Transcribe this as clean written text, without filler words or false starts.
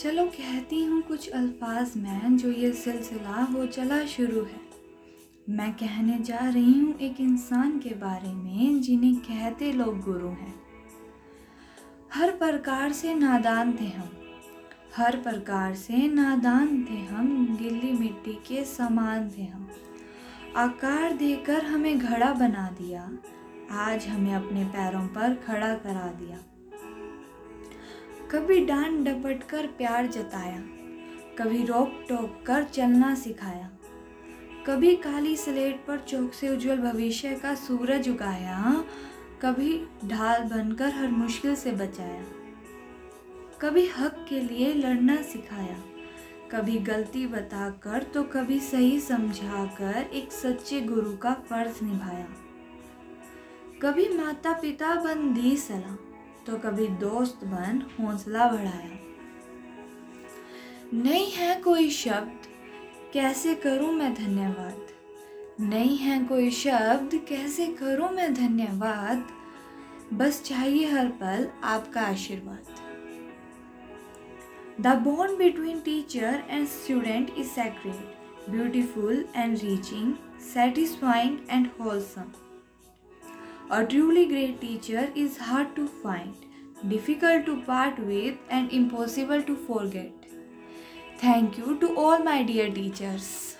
चलो कहती हूँ कुछ अल्फाज मैं, जो ये सिलसिला हो चला शुरू है। मैं कहने जा रही हूँ एक इंसान के बारे में जिन्हें कहते लोग गुरु हैं। हर प्रकार से नादान थे हम, हर प्रकार से नादान थे हम, गिल्ली मिट्टी के समान थे हम। आकार देकर हमें घड़ा बना दिया, आज हमें अपने पैरों पर खड़ा करा दिया। कभी डांट डपट कर प्यार जताया, कभी रोक टोक कर चलना सिखाया। कभी काली स्लेट पर चौक से उज्जवल भविष्य का सूरज उगाया, कभी ढाल बनकर हर मुश्किल से बचाया। कभी हक के लिए लड़ना सिखाया, कभी गलती बताकर तो कभी सही समझाकर एक सच्चे गुरु का फर्ज निभाया। कभी माता पिता बन दी सलाह, तो कभी दोस्त बन हौसला बढ़ाया। नहीं है कोई शब्द कैसे करूं मैं धन्यवाद, नहीं है कोई शब्द कैसे करूं मैं धन्यवाद, बस चाहिए हर पल आपका आशीर्वाद। The bond between teacher and student is sacred, beautiful and reaching, satisfying and wholesome. A truly great teacher is hard to find, difficult to part with and impossible to forget. Thank you to all my dear teachers.